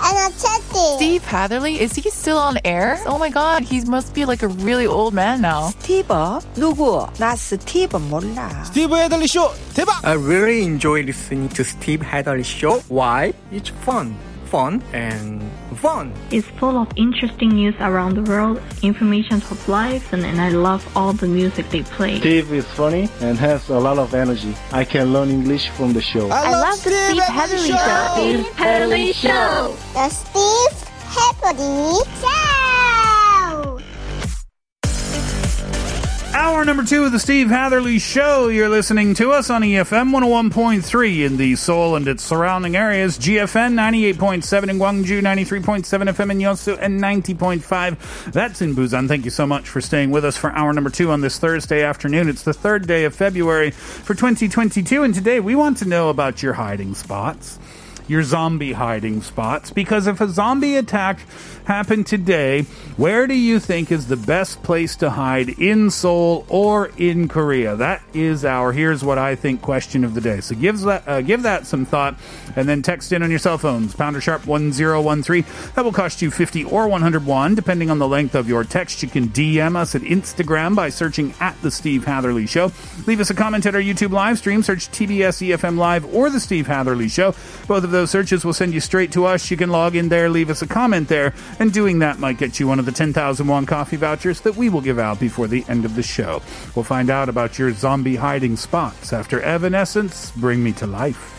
energetic. Steve Hatherly, is he still on air? Oh my god, he must be like a really old man now. Steve? 누구? 나 스티브 몰라. Steve Hatherly show, 대박! I really enjoy listening to Steve Hatherly show. Why? It's fun. Fun and fun. It's full of interesting news around the world, information of life, and I love all the music they play. Steve is funny and has a lot of energy. I can learn English from the show. I love the Steve Hatherly show. Steve Hatherly show. The Steve Hatherly show. Hour number 2 of the Steve Hatherly show. You're listening to us on EFM 101.3 in the Seoul and its surrounding areas, GFN 98.7 in Gwangju, 93.7 FM in Yeosu, and 90.5. That's in Busan. Thank you so much for staying with us for hour number 2 on this Thursday afternoon. It's the third day of February for 2022, and today we want to know about your hiding spots, your zombie hiding spots, because if a zombie attack happened today, where do you think is the best place to hide in Seoul or in Korea? That is our Here's What I Think question of the day. So give that some thought, and then text in on your cell phones, #1013. That will cost you 50 or 101, depending on the length of your text. You can DM us at Instagram by searching at The Steve Hatherly Show. Leave us a comment at our YouTube live stream. Search TBS EFM Live or The Steve Hatherly Show. Both of those searches will send you straight to us. You can log in there, leave us a comment there, and doing that might get you one of the 10,000 won coffee vouchers that we will give out before the end of the show. We'll find out about your zombie hiding spots after Evanescence, Bring Me to Life.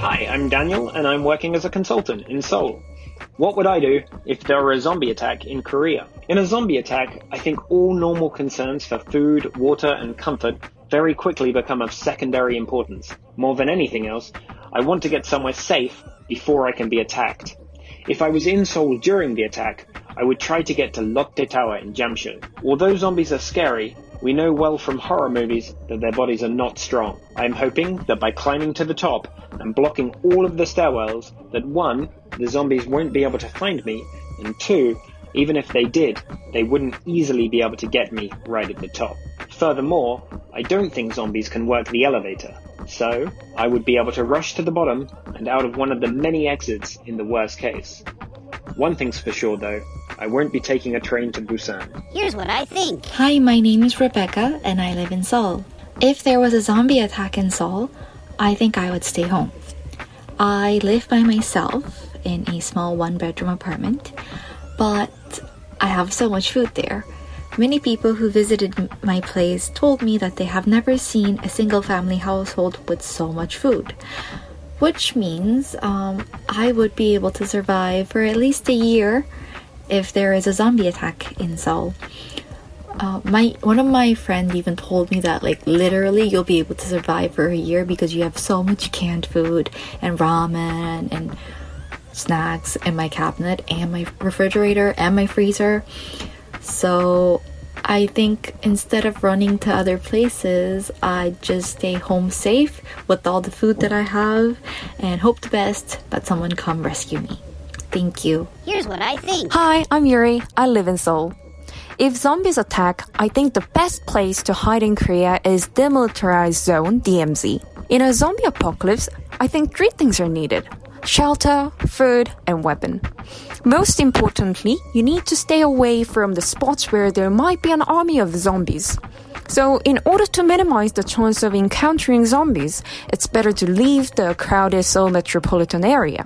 Hi, I'm Daniel, and I'm working as a consultant in Seoul. What would I do if there were a zombie attack in Korea? In a zombie attack, I think all normal concerns for food, water, and comfort very quickly become of secondary importance. More than anything else, I want to get somewhere safe before I can be attacked. If I was in Seoul during the attack, I would try to get to Lotte Tower in Jamsil. Although zombies are scary, we know well from horror movies that their bodies are not strong. I am hoping that by climbing to the top and blocking all of the stairwells, that 1, the zombies won't be able to find me, and 2, even if they did, they wouldn't easily be able to get me right at the top. Furthermore, I don't think zombies can work the elevator, so I would be able to rush to the bottom and out of one of the many exits in the worst case. One thing's for sure though, I won't be taking a train to Busan. Here's what I think. Hi, my name is Rebecca and I live in Seoul. If there was a zombie attack in Seoul, I think I would stay home. I live by myself in a small one-bedroom apartment, but I have so much food there. Many people who visited my place told me that they have never seen a single-family household with so much food. Which means I would be able to survive for at least a year if there is a zombie attack in Seoul. One of my friends even told me that literally you'll be able to survive for a year because you have so much canned food and ramen and snacks in my cabinet and my refrigerator and my freezer. So I think instead of running to other places, I just stay home safe with all the food that I have and hope the best that someone come rescue me. Thank you. Here's what I think. Hi, I'm Yuri. I live in Seoul. If zombies attack, I think the best place to hide in Korea is Demilitarized Zone, DMZ. In a zombie apocalypse, I think 3 things are needed: shelter, food, and weapon. Most importantly, you need to stay away from the spots where there might be an army of zombies. So, in order to minimize the chance of encountering zombies, it's better to leave the crowded Seoul metropolitan area.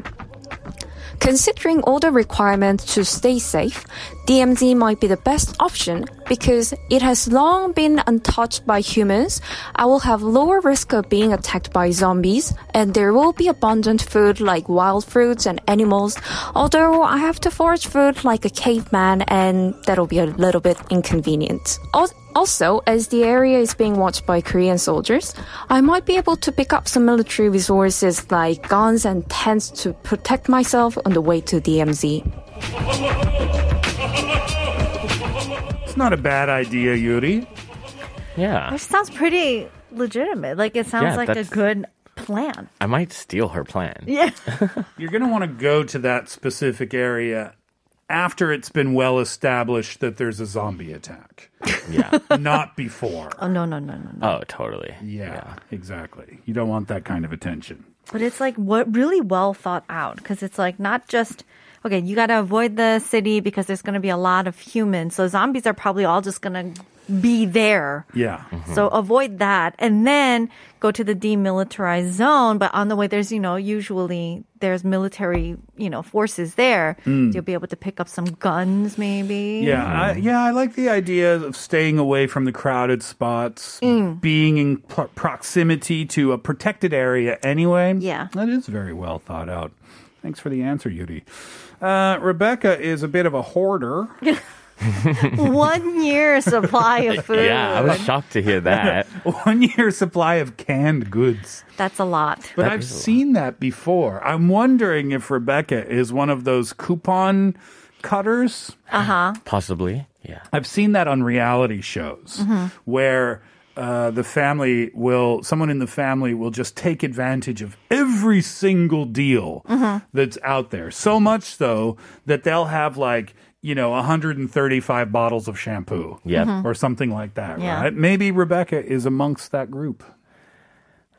Considering all the requirements to stay safe, DMZ might be the best option because it has long been untouched by humans. I will have lower risk of being attacked by zombies, and there will be abundant food like wild fruits and animals, although I have to forage food like a caveman, and that'll be a little bit inconvenient. Also, as the area is being watched by Korean soldiers, I might be able to pick up some military resources like guns and tents to protect myself on the way to DMZ. It's not a bad idea, Yuri. Yeah. It sounds pretty legitimate. Like, it sounds like a good plan. I might steal her plan. Yeah. You're going to want to go to that specific area after it's been well established that there's a zombie attack. Yeah. Not before. Oh, no. Oh, totally. Yeah, exactly. You don't want that kind of attention. But it's like what really well thought out, because it's like not just, okay, you got to avoid the city because there's going to be a lot of humans. So zombies are probably all just going to be there. Yeah. Mm-hmm. So avoid that. And then go to the demilitarized zone. But on the way, there's, usually there's military, forces there. Mm. You'll be able to pick up some guns, maybe. Yeah. I like the idea of staying away from the crowded spots, being in proximity to a protected area anyway. Yeah. That is very well thought out. Thanks for the answer, Yuri. Rebecca is a bit of a hoarder. 1 year supply of food. Yeah, I was shocked to hear that. 1 year supply of canned goods. That's a lot. But I've seen that before. I'm wondering if Rebecca is one of those coupon cutters. Uh-huh. Possibly, yeah. I've seen that on reality shows where someone in the family will just take advantage of every single deal that's out there. So much so that they'll have 135 bottles of shampoo or something like that, right? Maybe Rebecca is amongst that group.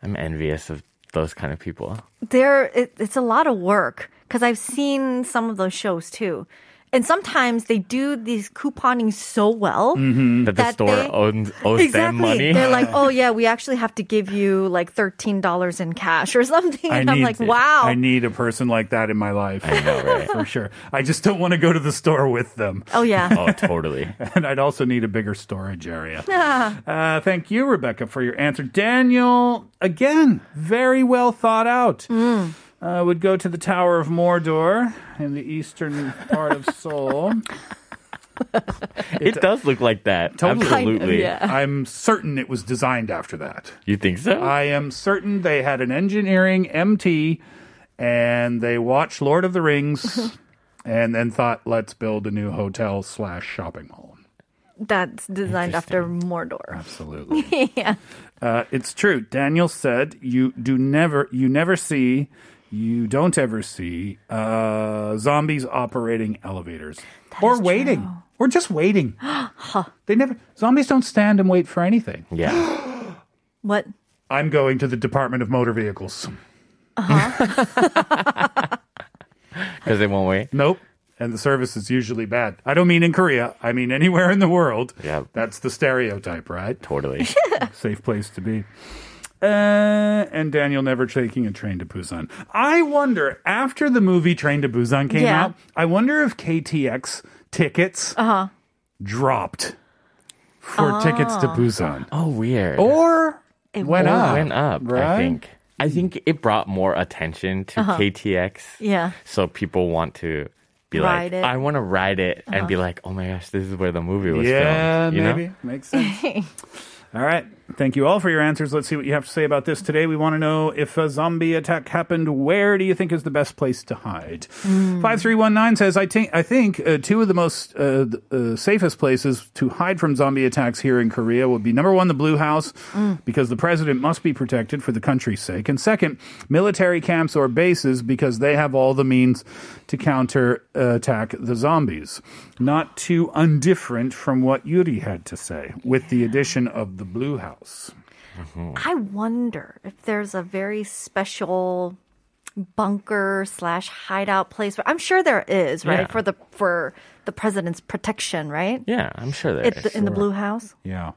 I'm envious of those kind of people. It's a lot of work, because I've seen some of those shows too. And sometimes they do these couponing so well that the store owes them money. They're like, oh yeah, we actually have to give you $13 in cash or something. And I'm like, wow. I need a person like that in my life. I know, right? For sure. I just don't want to go to the store with them. Oh yeah. Oh, totally. And I'd also need a bigger storage area. Thank you, Rebecca, for your answer. Daniel, again, very well thought out. Mm. Would go to the Tower of Mordor in the eastern part of Seoul. It does look like that. Totally. Absolutely. I'm certain it was designed after that. You think so? I am certain they had an engineering MT and they watched Lord of the Rings and then thought, let's build a new hotel/shopping mall. That's designed after Mordor. Absolutely. Yeah. It's true. Daniel said, you don't ever see zombies operating elevators or waiting. True. Or just waiting. Zombies don't stand and wait for anything. Yeah. What? I'm going to the Department of Motor Vehicles. Because they won't wait? Nope. And the service is usually bad. I don't mean in Korea. I mean anywhere in the world. Yeah. That's the stereotype, right? Totally. Safe place to be. And Daniel never taking a train to Busan. I wonder, after the movie Train to Busan came out, I wonder if KTX tickets dropped for tickets to Busan. Oh, weird. Or it went up, right? I think it brought more attention to KTX. Yeah. So people want to be ride like, it. I want to ride it and be like, oh my gosh, this is where the movie was filmed. Yeah, maybe. Makes sense. All right. Thank you all for your answers. Let's see what you have to say about this today. We want to know, if a zombie attack happened, where do you think is the best place to hide? 5319 says, I think two of the most safest places to hide from zombie attacks here in Korea would be, number one, the Blue House, because the president must be protected for the country's sake. And second, military camps or bases, because they have all the means to counter attack the zombies. Not too undifferent from what Yuri had to say, with the addition of the Blue House. I wonder if there's a very special bunker/hideout place. I'm sure there is, right? Yeah. For the president's protection, right? Yeah, I'm sure there is. In the Blue House? Yeah.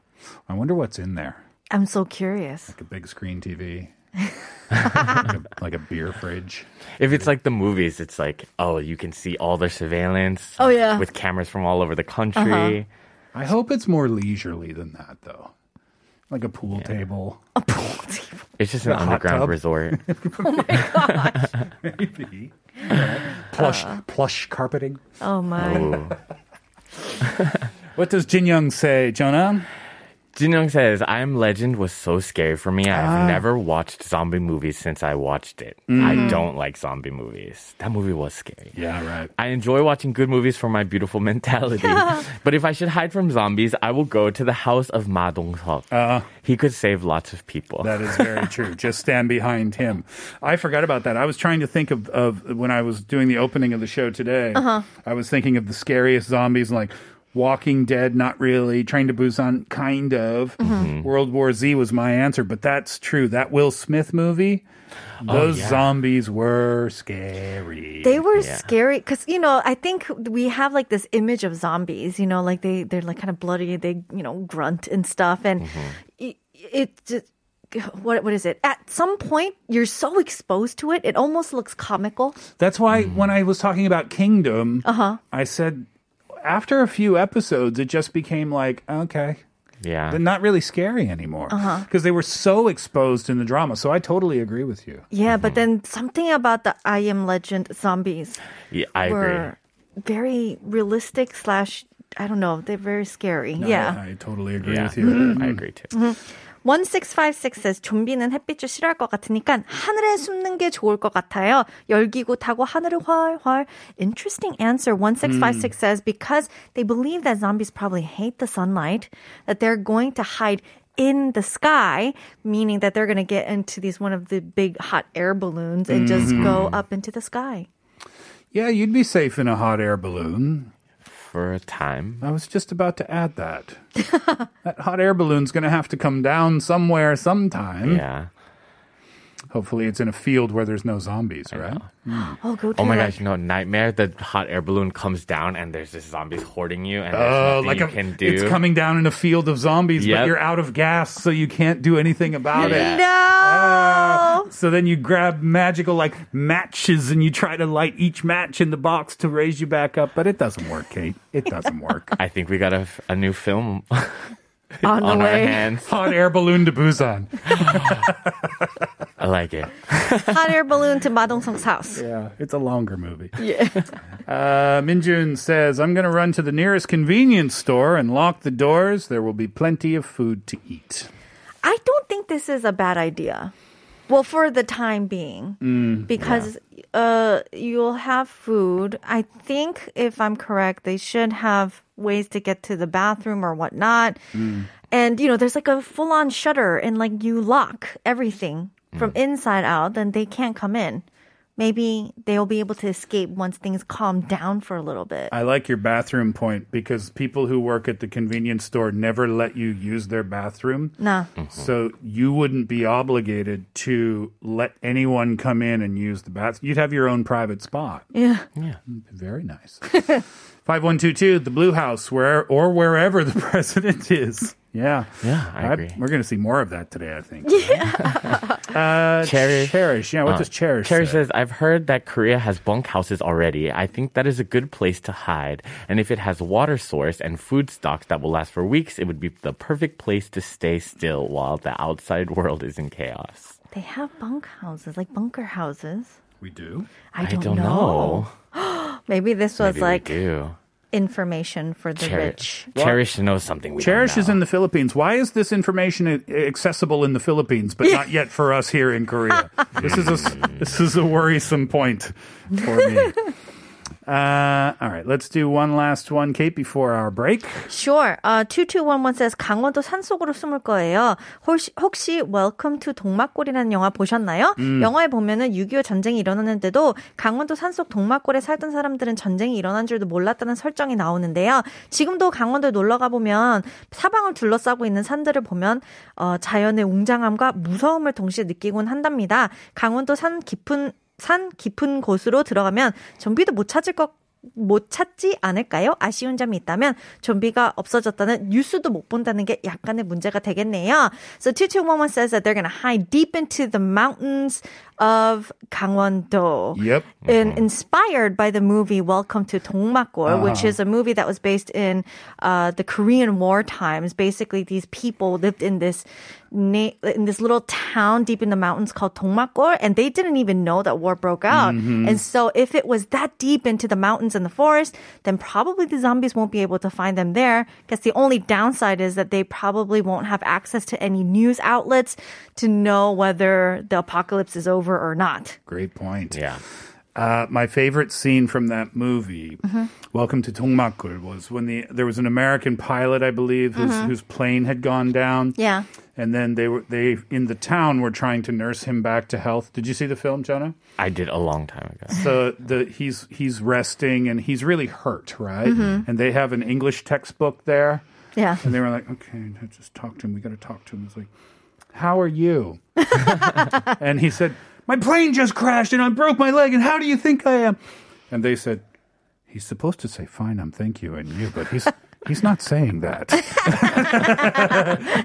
I wonder what's in there. I'm so curious. Like a big screen TV. Like a beer fridge. If it's like the movies, it's like, oh, you can see all their surveillance. Oh, yeah. With cameras from all over the country. Uh-huh. I hope it's more leisurely than that, though. Like a pool table. A pool table. It's just an underground resort. Oh, my gosh. Maybe. Plush carpeting. Oh, my. What does Jin Young say, Jonah? Jin Young says, I Am Legend was so scary for me. I've never watched zombie movies since I watched it. Mm. I don't like zombie movies. That movie was scary. Yeah, right. I enjoy watching good movies for my beautiful mentality. But if I should hide from zombies, I will go to the house of Ma Dong-seok. He could save lots of people. That is very true. Just stand behind him. I forgot about that. I was trying to think of when I was doing the opening of the show today, I was thinking of the scariest zombies, like Walking Dead, not really. Train to Busan, kind of. Mm-hmm. World War Z was my answer, but that's true. That Will Smith movie, those zombies were scary. They were scary because, you know, I think we have like this image of zombies, you know, like they're like kind of bloody, they, you know, grunt and stuff. And what is it? At some point, you're so exposed to it, it almost looks comical. That's why when I was talking about Kingdom, I said, after a few episodes, it just became like, okay. Yeah. They're not really scary anymore because they were so exposed in the drama. So I totally agree with you. Yeah, but then something about the I Am Legend zombies were agree. Very realistic / I don't know, they're very scary. No, yeah. I totally agree with you. I agree too. 1656 says 좀비는 햇빛을 싫어할 것 같으니까 하늘에 숨는 게 좋을 것 같아요. 열기구 타고 하늘을 활활. Interesting answer. 1656 says because they believe that zombies probably hate the sunlight, that they're going to hide in the sky, meaning that they're going to get into these one of the big hot air balloons and just go up into the sky. Yeah, you'd be safe in a hot air balloon. For a time. I was just about to add that. That hot air balloon's going to have to come down somewhere sometime. Yeah. Hopefully it's in a field where there's no zombies, right? Oh, my gosh, you know, nightmare. The hot air balloon comes down and there's just zombies hoarding you and there's nothing like you can do. It's coming down in a field of zombies, but you're out of gas, so you can't do anything about it. No! So then you grab magical, like, matches and you try to light each match in the box to raise you back up, but it doesn't work, Kate. It doesn't work. I think we got a new film on our hands. Hot air balloon to Busan. I like it. Hot air balloon to Ma Dong-seok's house. Yeah, it's a longer movie. Yeah. Minjun says, I'm going to run to the nearest convenience store and lock the doors. There will be plenty of food to eat. I don't think this is a bad idea. Well, for the time being, because you'll have food. I think, if I'm correct, they should have ways to get to the bathroom or whatnot. And, you know, there's like a full-on shutter and like you lock everything from inside out, then they can't come in. Maybe they'll be able to escape once things calm down for a little bit. I like your bathroom point because people who work at the convenience store never let you use their bathroom. Nah. So you wouldn't be obligated to let anyone come in and use the bathroom. You'd have your own private spot. Yeah. Very nice. 5122, the Blue House, wherever the president is. Yeah, I agree. We're going to see more of that today, I think. Yeah. Cherish. Yeah, what does Cherish say? Cherish says, I've heard that Korea has bunkhouses already. I think that is a good place to hide. And if it has water source and food stocks that will last for weeks, it would be the perfect place to stay still while the outside world is in chaos. They have bunkhouses, like bunker houses. We do? I don't know. Maybe this was information for the rich. Cherish knows something we Cherish don't know. Is in the Philippines. Why is this information accessible in the Philippines, but not yet for us here in Korea? This is a worrisome point for me. All right, let's do one last one, Kate, before our break. Sure. 2211 says, 강원도 산속으로 숨을 거예요. 혹시 Welcome to 동막골이라는 영화 보셨나요? 영화에 보면은 6.25 전쟁이 일어났는데도 강원도 산속 동막골에 살던 사람들은 전쟁이 일어난 줄도 몰랐다는 설정이 나오는데요. 지금도 강원도에 놀러가 보면 사방을 둘러싸고 있는 산들을 보면 자연의 웅장함과 무서움을 동시에 느끼곤 한답니다. 강원도 산 깊은 곳으로 들어가면 좀비도 못 찾을 것 못 찾지 않을까요? 아쉬운 점이 있다면 좀비가 없어졌다는 뉴스도 못 본다는 게 약간의 문제가 되겠네요. So 2211 says that they're going to hide deep into the mountains of Gangwon-do. Yep. And inspired by the movie Welcome to Dongmakgol, which is a movie that was based in the Korean War times. Basically, these people lived in this little town deep in the mountains called Dongmakgol, and they didn't even know that war broke out. Mm-hmm. And so if it was that deep into the mountains and the forest, then probably the zombies won't be able to find them there. Because the only downside is that they probably won't have access to any news outlets to know whether the apocalypse is over or not. Great point. Yeah. My favorite scene from that movie, mm-hmm. Welcome to Dongmakgol, was when there was an American pilot, I believe, whose plane had gone down. Yeah. And then they in the town were trying to nurse him back to health. Did you see the film, Jonah? I did a long time ago. So he's resting and he's really hurt, right? Mm-hmm. And they have an English textbook there. Yeah. And they were like, okay, just talk to him. We got to talk to him. It's like, how are you? And he said, my plane just crashed and I broke my leg. And how do you think I am? And they said, he's supposed to say, fine, thank you, and you, but he's... He's not saying that.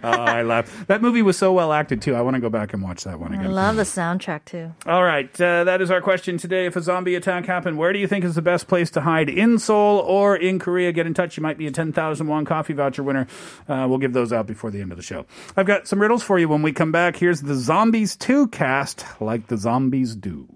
I laughed. That movie was so well acted, too. I want to go back and watch that one again. I love the soundtrack, too. All right. That is our question today. If a zombie attack happened, where do you think is the best place to hide? In Seoul or in Korea? Get in touch. You might be a 10,000 won coffee voucher winner. We'll give those out before the end of the show. I've got some riddles for you when we come back. Here's the Zombies 2 cast, Like the Zombies Do.